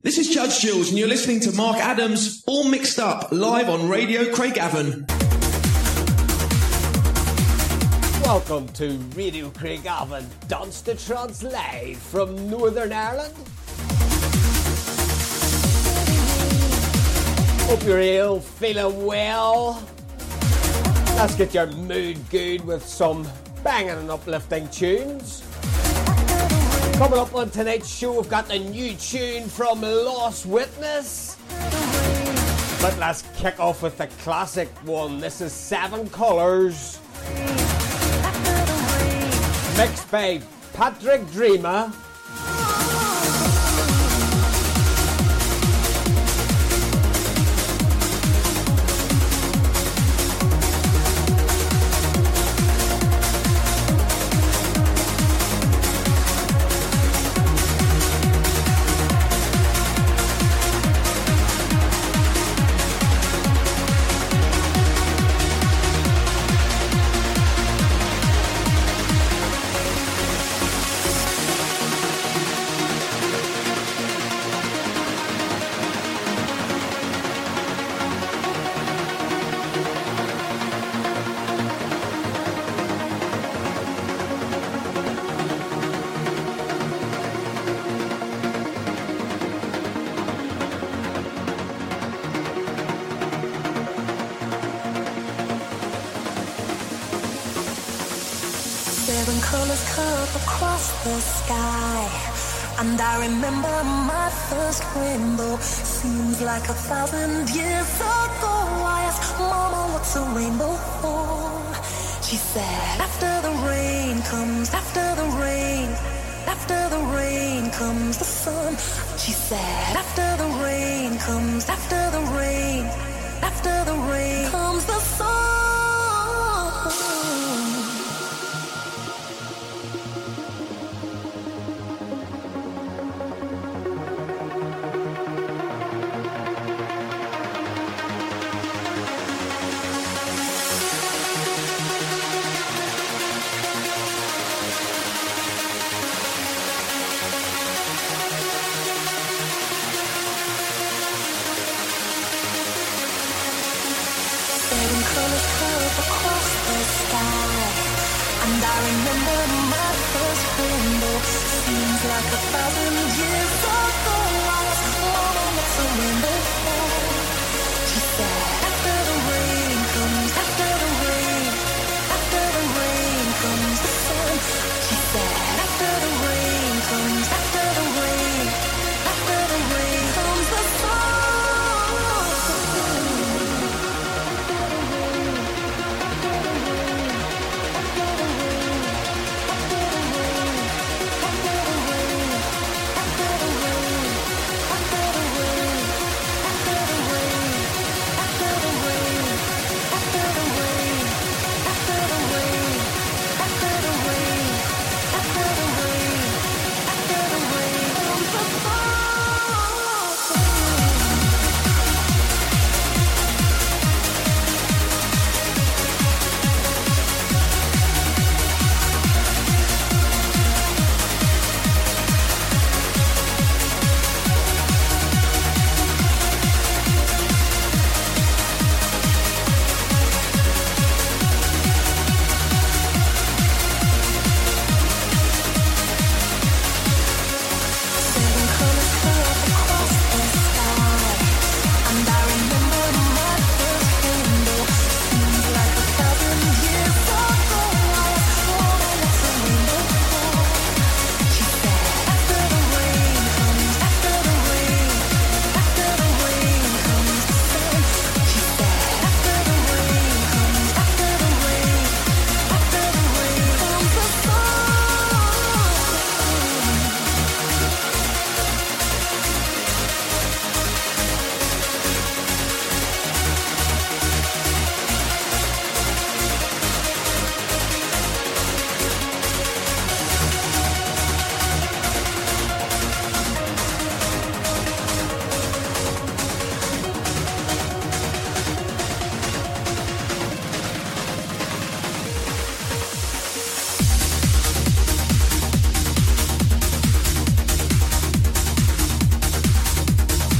This is Judge Jules, and you're listening to Mark Adams, All Mixed Up, live on Radio Craigavon. Welcome to Radio Craigavon, Dance 2 Trance live from Northern Ireland. Hope you're ill, feeling well. Let's get your mood good with some banging and uplifting tunes. Coming up on tonight's show, we've got the new tune from Lost Witness. But let's kick off with the classic one. This is 7 Colours. Mixed by Patrick Dreama. And I remember my first rainbow. Seems like 1,000 years ago. I asked Mama, what's a rainbow for? She said, after the rain comes, after the rain, after the rain comes the sun. She said, after the rain comes, after the rain, after the rain comes the sun.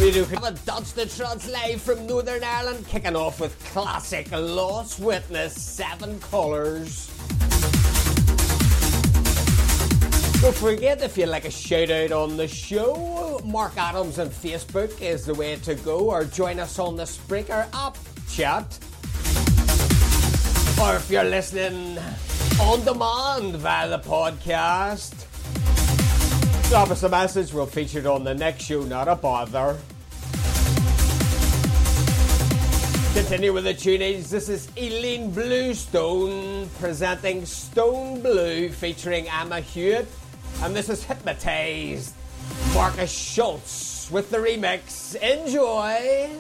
Radio Craigavon, Dance 2 Trance live from Northern Ireland, kicking off with classic Lost Witness, Seven Colours. Don't forget, if you'd like a shout out on the show, Mark Adams on Facebook is the way to go, or join us on the Spreaker app chat. Or if you're listening on demand via the podcast, drop us a message, we'll feature it on the next show, not a bother. Continue with the tunings, this is Ilan Bluestone presenting Stoneblue featuring Emma Hewitt, and this is Hypnotized, Markus Schulz with the remix. Enjoy!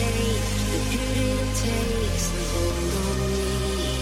The beauty takes the hold on me.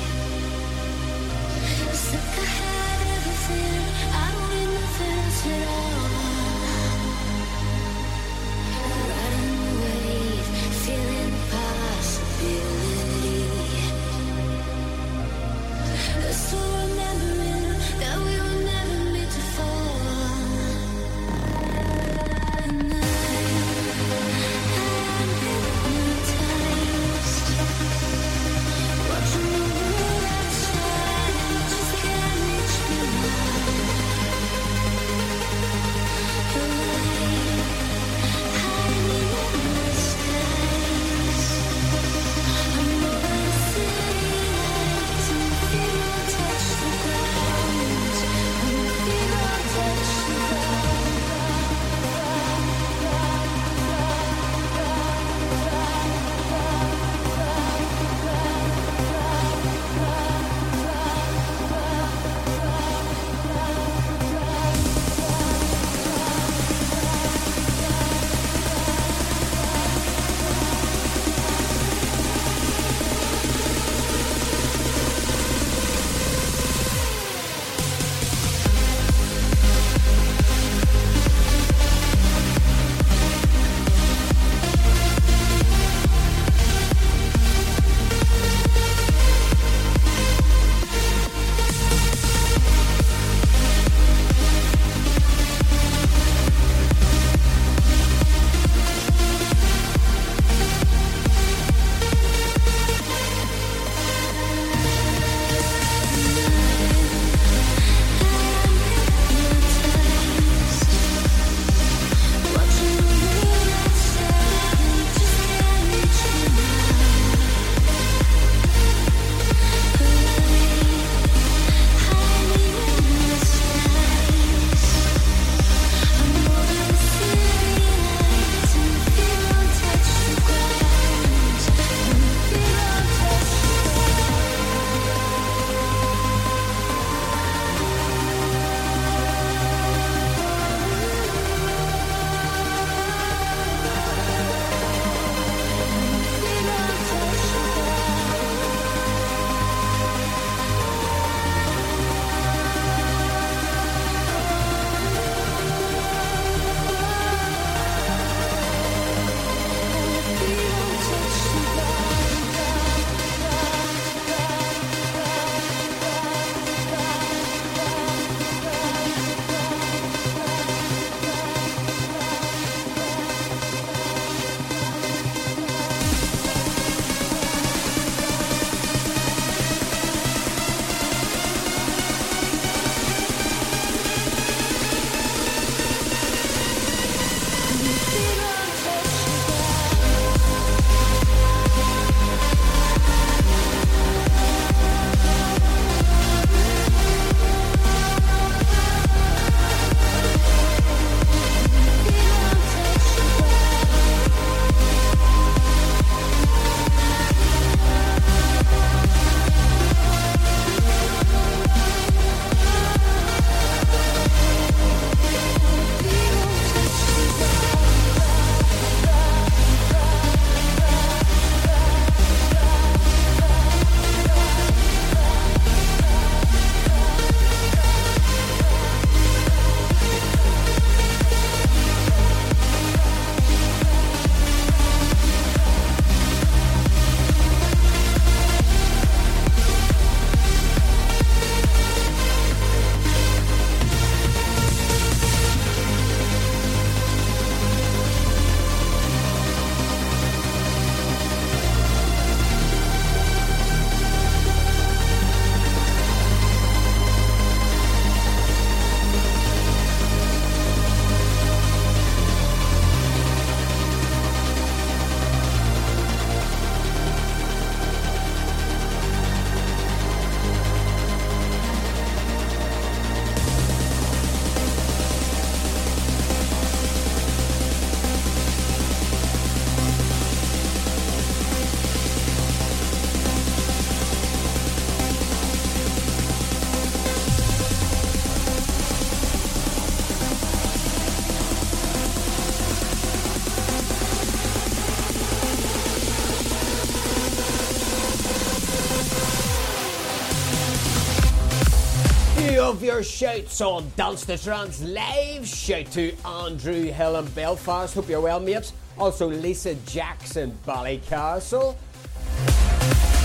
of your shouts on Dance 2 Trance Live. Shout to Andrew Hill in Belfast. Hope you're well, mates. Also Lisa Jackson, Ballycastle.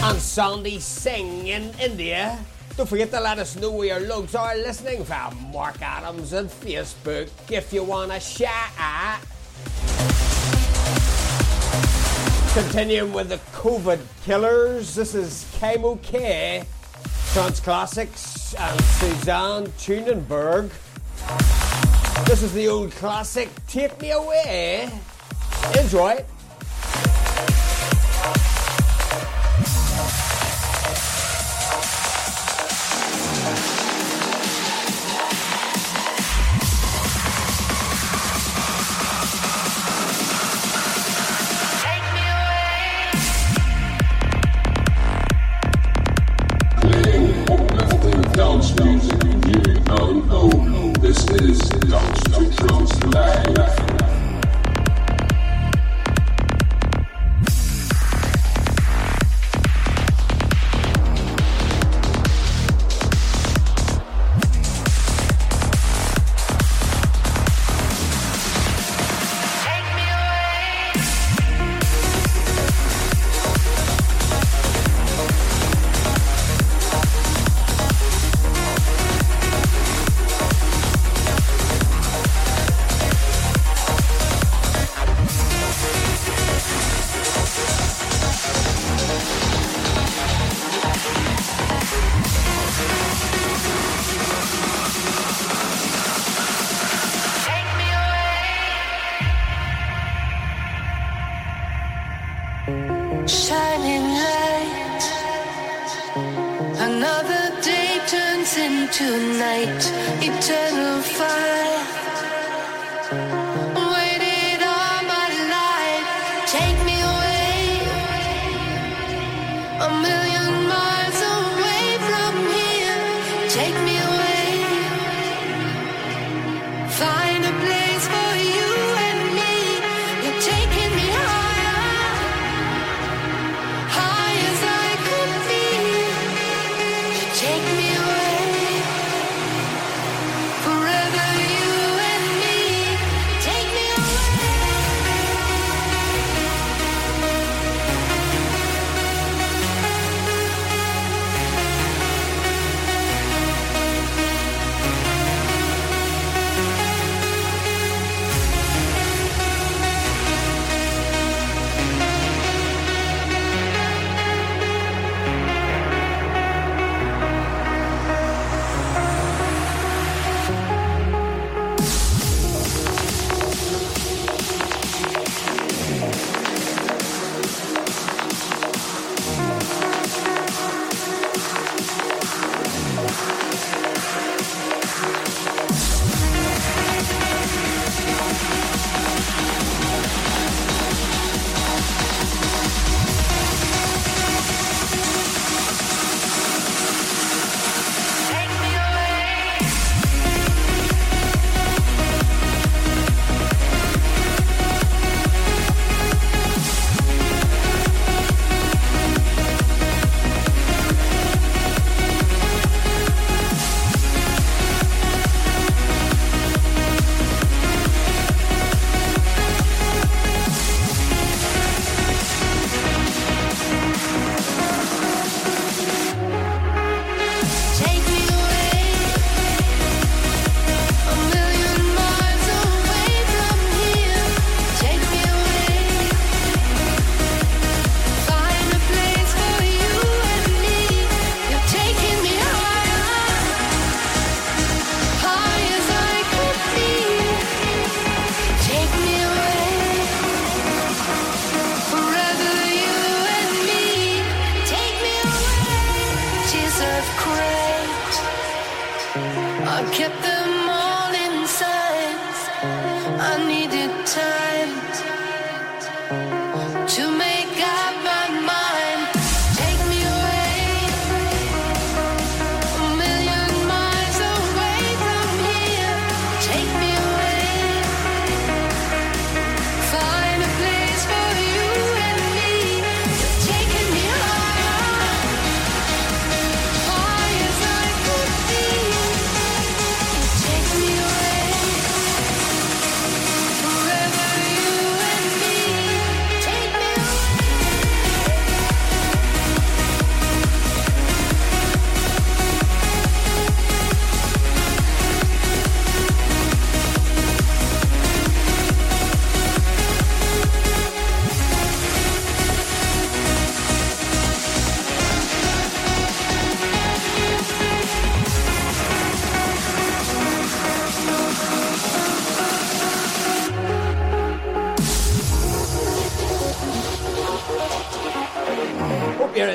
And Sandy Singh in India. Don't forget to let us know where your logs are listening via Mark Adams and Facebook if you want to shout. Continuing with the COVID killers, this is Kaimo K, Trance Classics, and Susanne Teutenberg. This is the old classic, Take Me Away. Enjoy it.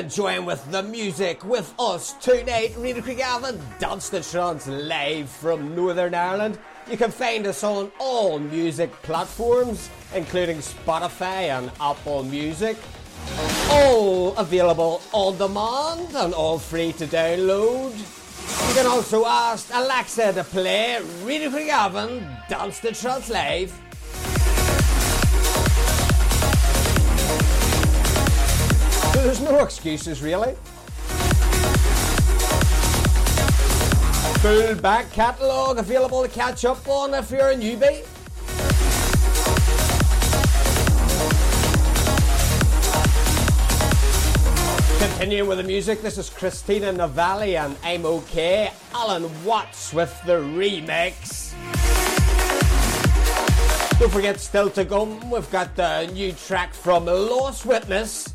join with the music with us tonight. Radio Craigavon, Dance 2 Trance, live from Northern Ireland. You can find us on all music platforms, including Spotify and Apple Music. All available on demand and all free to download. You can also ask Alexa to play Radio Craigavon, Dance 2 Trance live. There's no excuses, really. Full back catalogue available to catch up on if you're a newbie. Continuing with the music, this is Christina Novelli and Kaimo K, Allen Watts with the remix. Don't forget, still to come, we've got the new track from Lost Witness.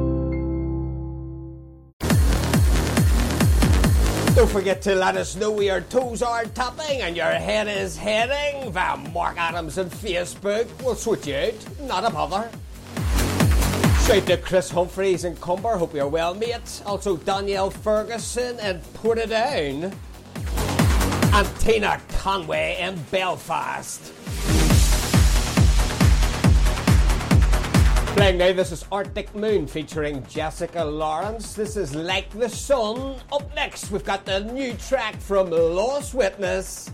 Don't forget to let us know where your toes are tapping and your head is heading via Mark Adams and Facebook. We'll switch you out, not a bother. Shout to Chris Humphreys in Cumber, hope you're well, mate. Also Danielle Ferguson in Portadown. And Tina Conway in Belfast. Playing now, this is Arctic Moon featuring Jessica Lawrence. This is Like the Sun. Up next, we've got the new track from Lost Witness.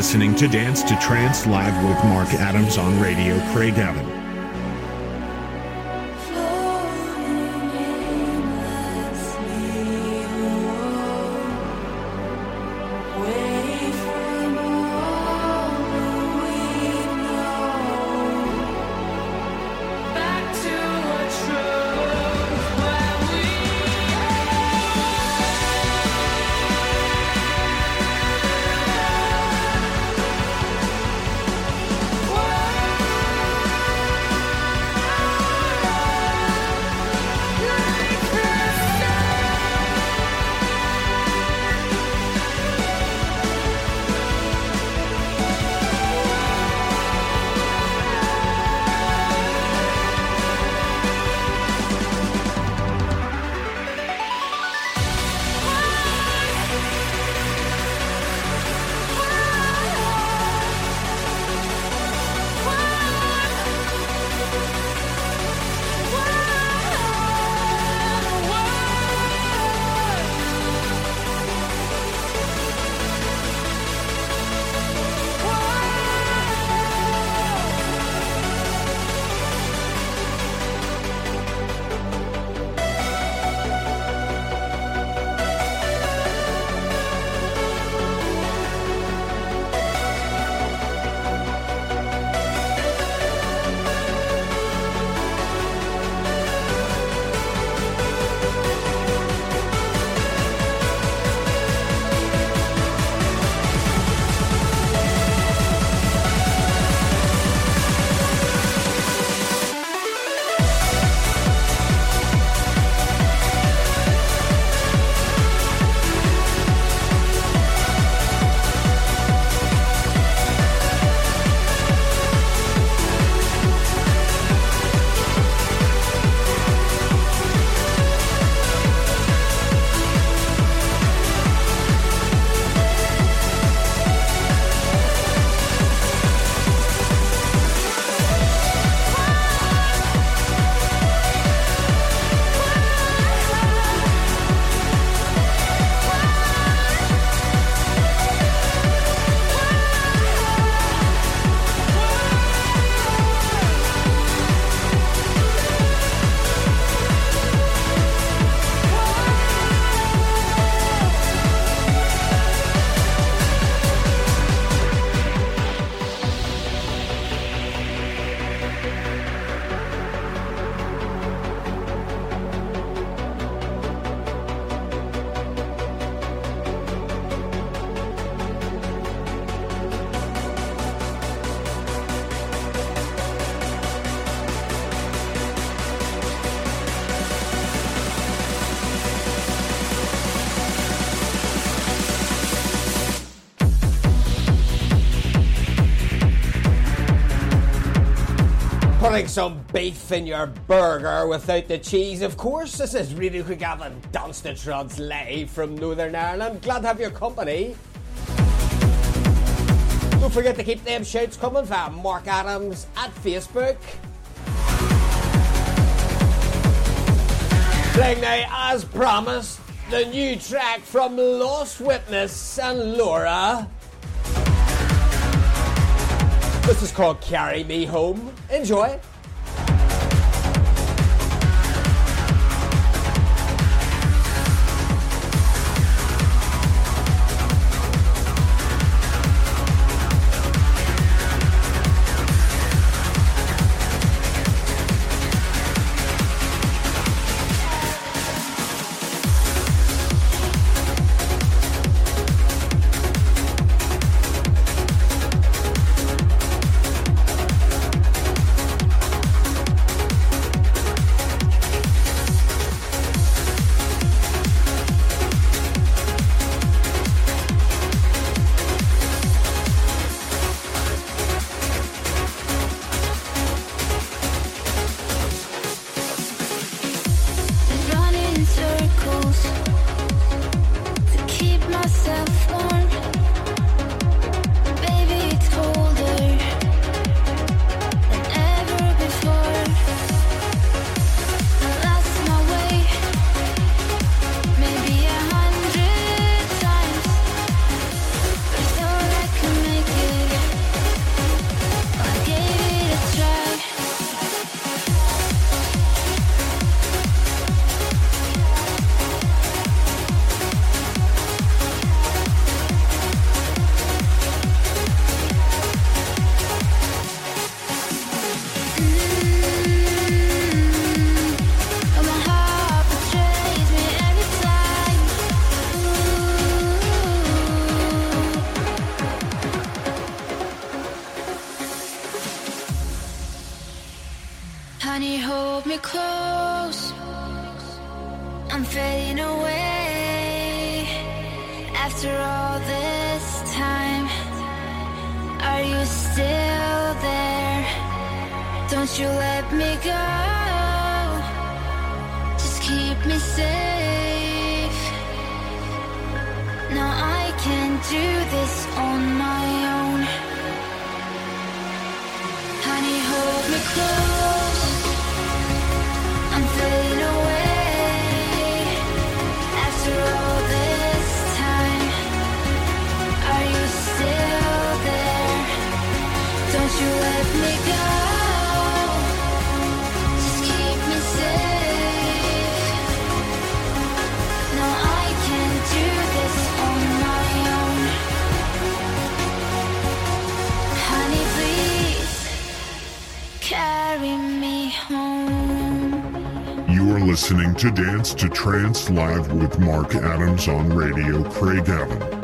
Listening to Dance 2 Trance live with Mark Adams on Radio Craigavon. putting some beef in your burger without the cheese. Of course, this is Radio Craigavon, Dance 2 Trance, live from Northern Ireland. Glad to have your company. Don't forget to keep them shouts coming via Mark Adams at Facebook. Playing now, as promised, the new track from Lost Witness and Laura. This is called Carry Me Home. Enjoy. Listening to Dance to Trance live with Mark Adams on Radio Craigavon.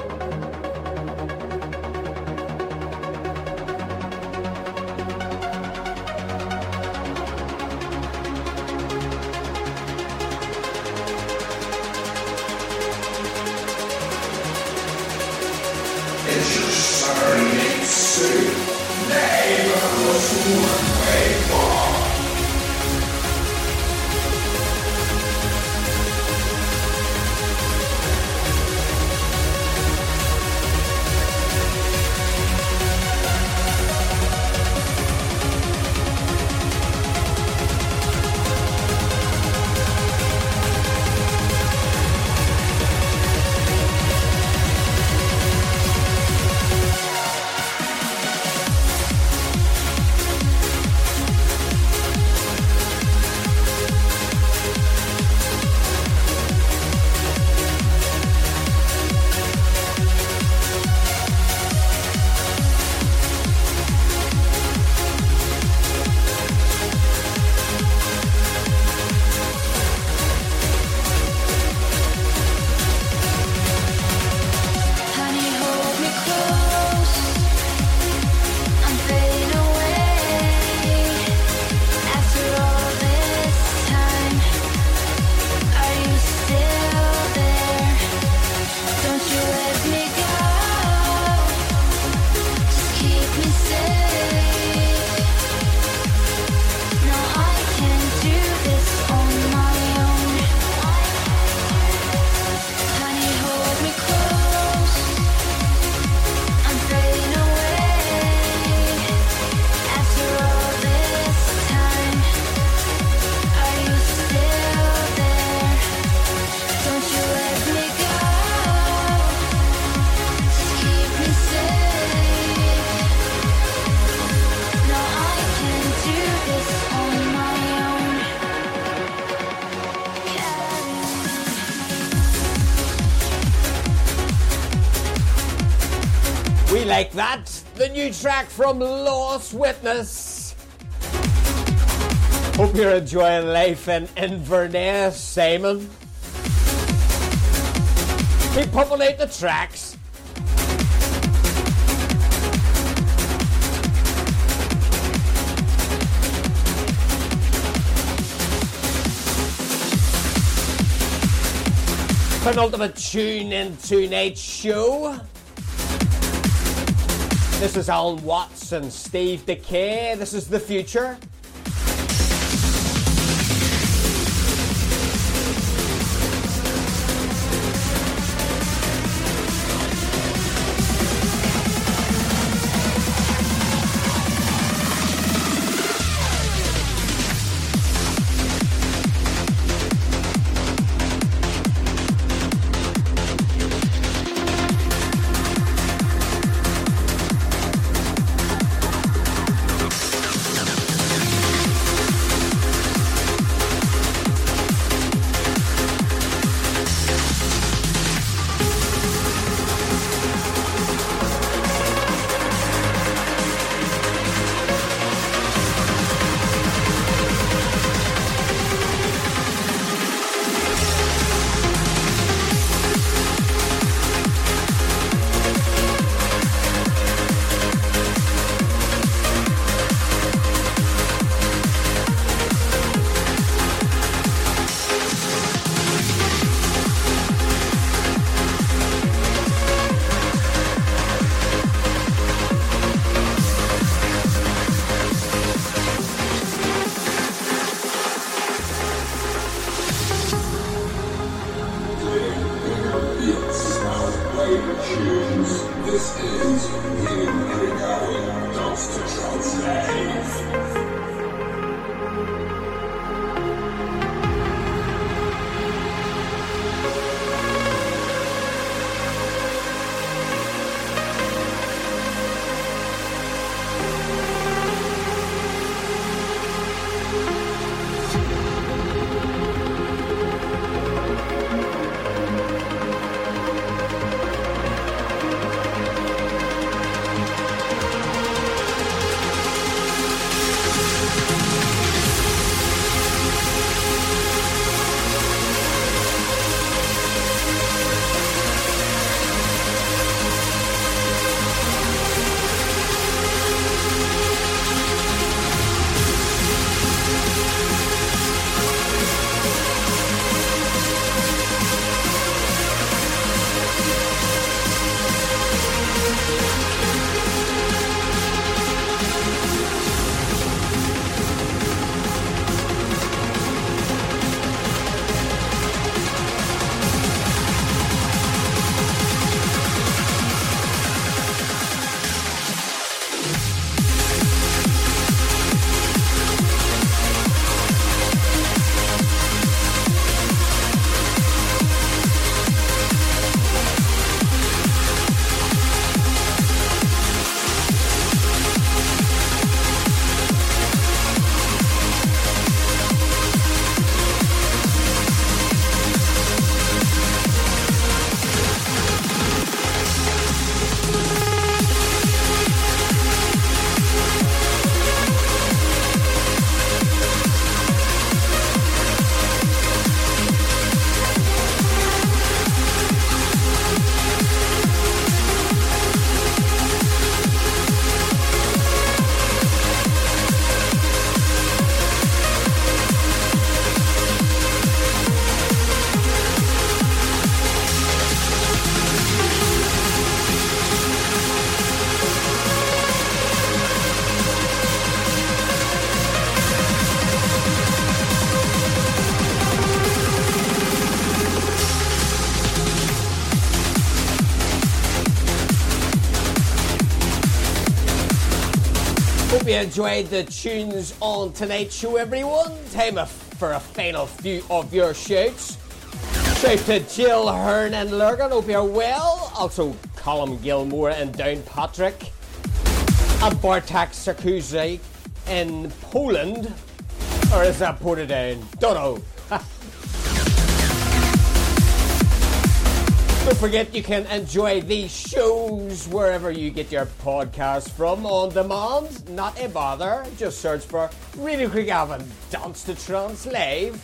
like that. The new track from Lost Witness. Hope you're enjoying life in Inverness, Simon. Keep pumping out the tracks. Penultimate tune in tonight's show. This is Allen Watts and Steve Dekay. This is The Future. Enjoyed the tunes on tonight's show, everyone. Time for a final few of your shouts. Shout to Jill, Hearn and Lurgan, hope you're well. Also Colin Gilmore and Downpatrick. And Bartak Sarkuzi in Poland. Or is that Portadown? Don't know. Don't forget you can enjoy these shows wherever you get your podcast from on demand. Not a bother. Just search for Radio Craigavon Dance 2 Trance Live.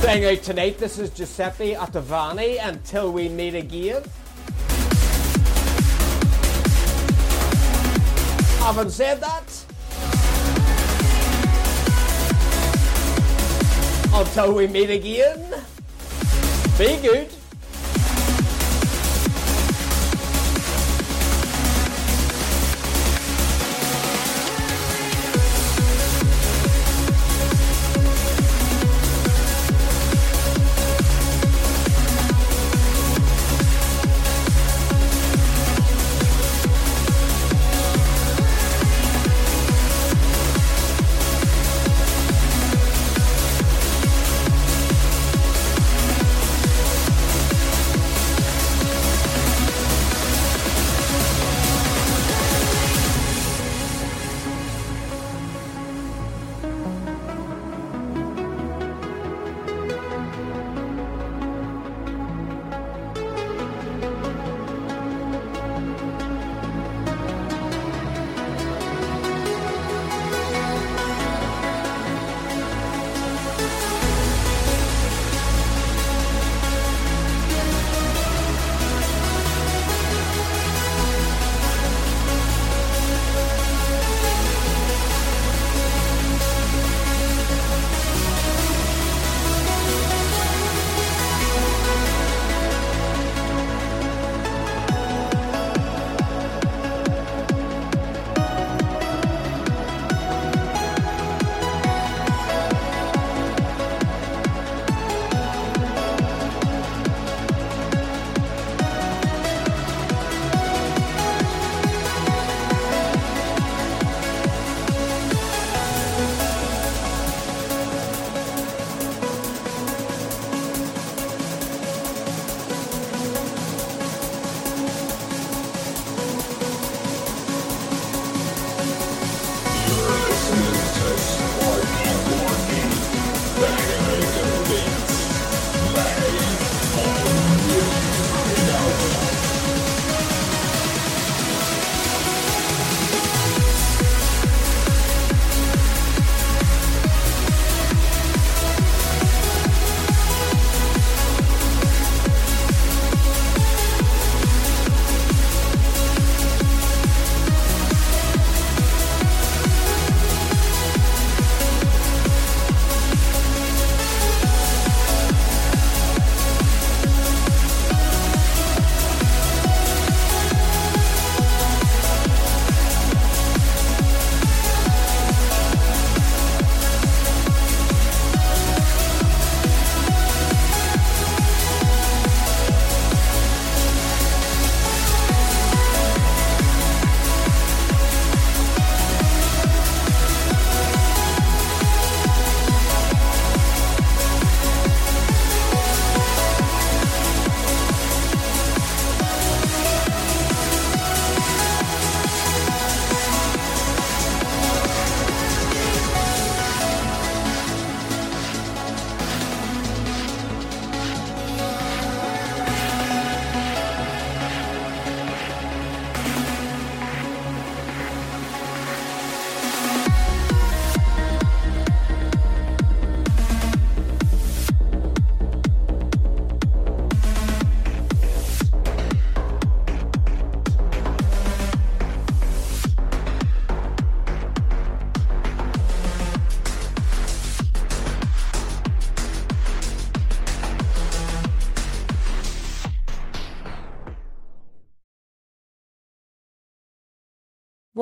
Staying out tonight, this is Giuseppe Ottaviani. Until we meet again. Haven't said that. Until we meet again, be good.